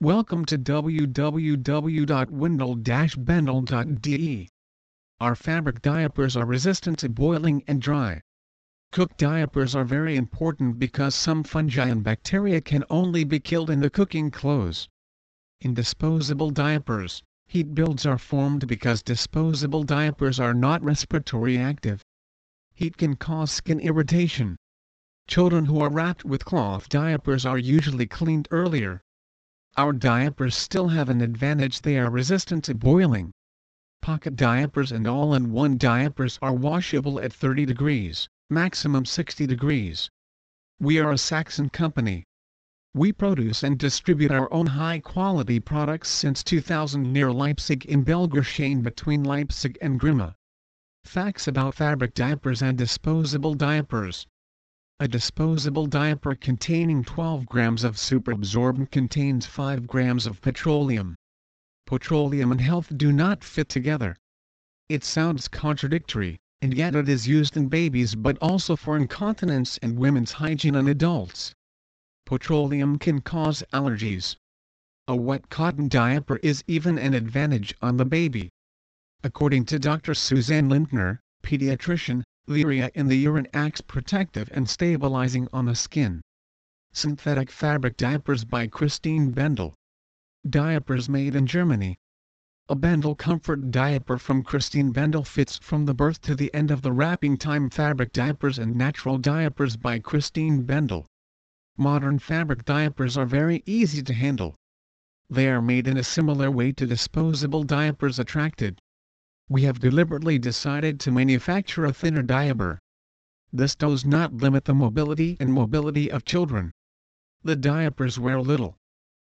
Welcome to www.windel-bendel.de. Our fabric diapers are resistant to boiling and dry. Cooked diapers are very important because some fungi and bacteria can only be killed in the cooking clothes. In disposable diapers, heat builds are formed because disposable diapers are not respiratory active. Heat can cause skin irritation. Children who are wrapped with cloth diapers are usually cleaned earlier. Our diapers still have an advantage: they are resistant to boiling. Pocket diapers and all-in-one diapers are washable at 30 degrees, maximum 60 degrees. We are a Saxon company. We produce and distribute our own high-quality products since 2000 near Leipzig in Belgershain between Leipzig and Grimma. Facts about fabric diapers and disposable diapers. A disposable diaper containing 12 grams of superabsorbent contains 5 grams of petroleum. Petroleum and health do not fit together. It sounds contradictory, and yet it is used in babies but also for incontinence and women's hygiene in adults. Petroleum can cause allergies. A wet cotton diaper is even an advantage on the baby. According to Dr. Suzanne Lindner, pediatrician, the urea in the urine acts protective and stabilizing on the skin. Synthetic fabric diapers by Christine Bendel. Diapers made in Germany. A Bendel Comfort Diaper from Christine Bendel fits from the birth to the end of the wrapping time. Fabric diapers and natural diapers by Christine Bendel. Modern fabric diapers are very easy to handle. They are made in a similar way to disposable diapers. We have deliberately decided to manufacture a thinner diaper. This does not limit the mobility of children. The diapers wear little.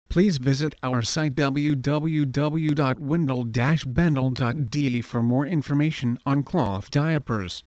Please visit our site www.windel-bendel.de for more information on cloth diapers.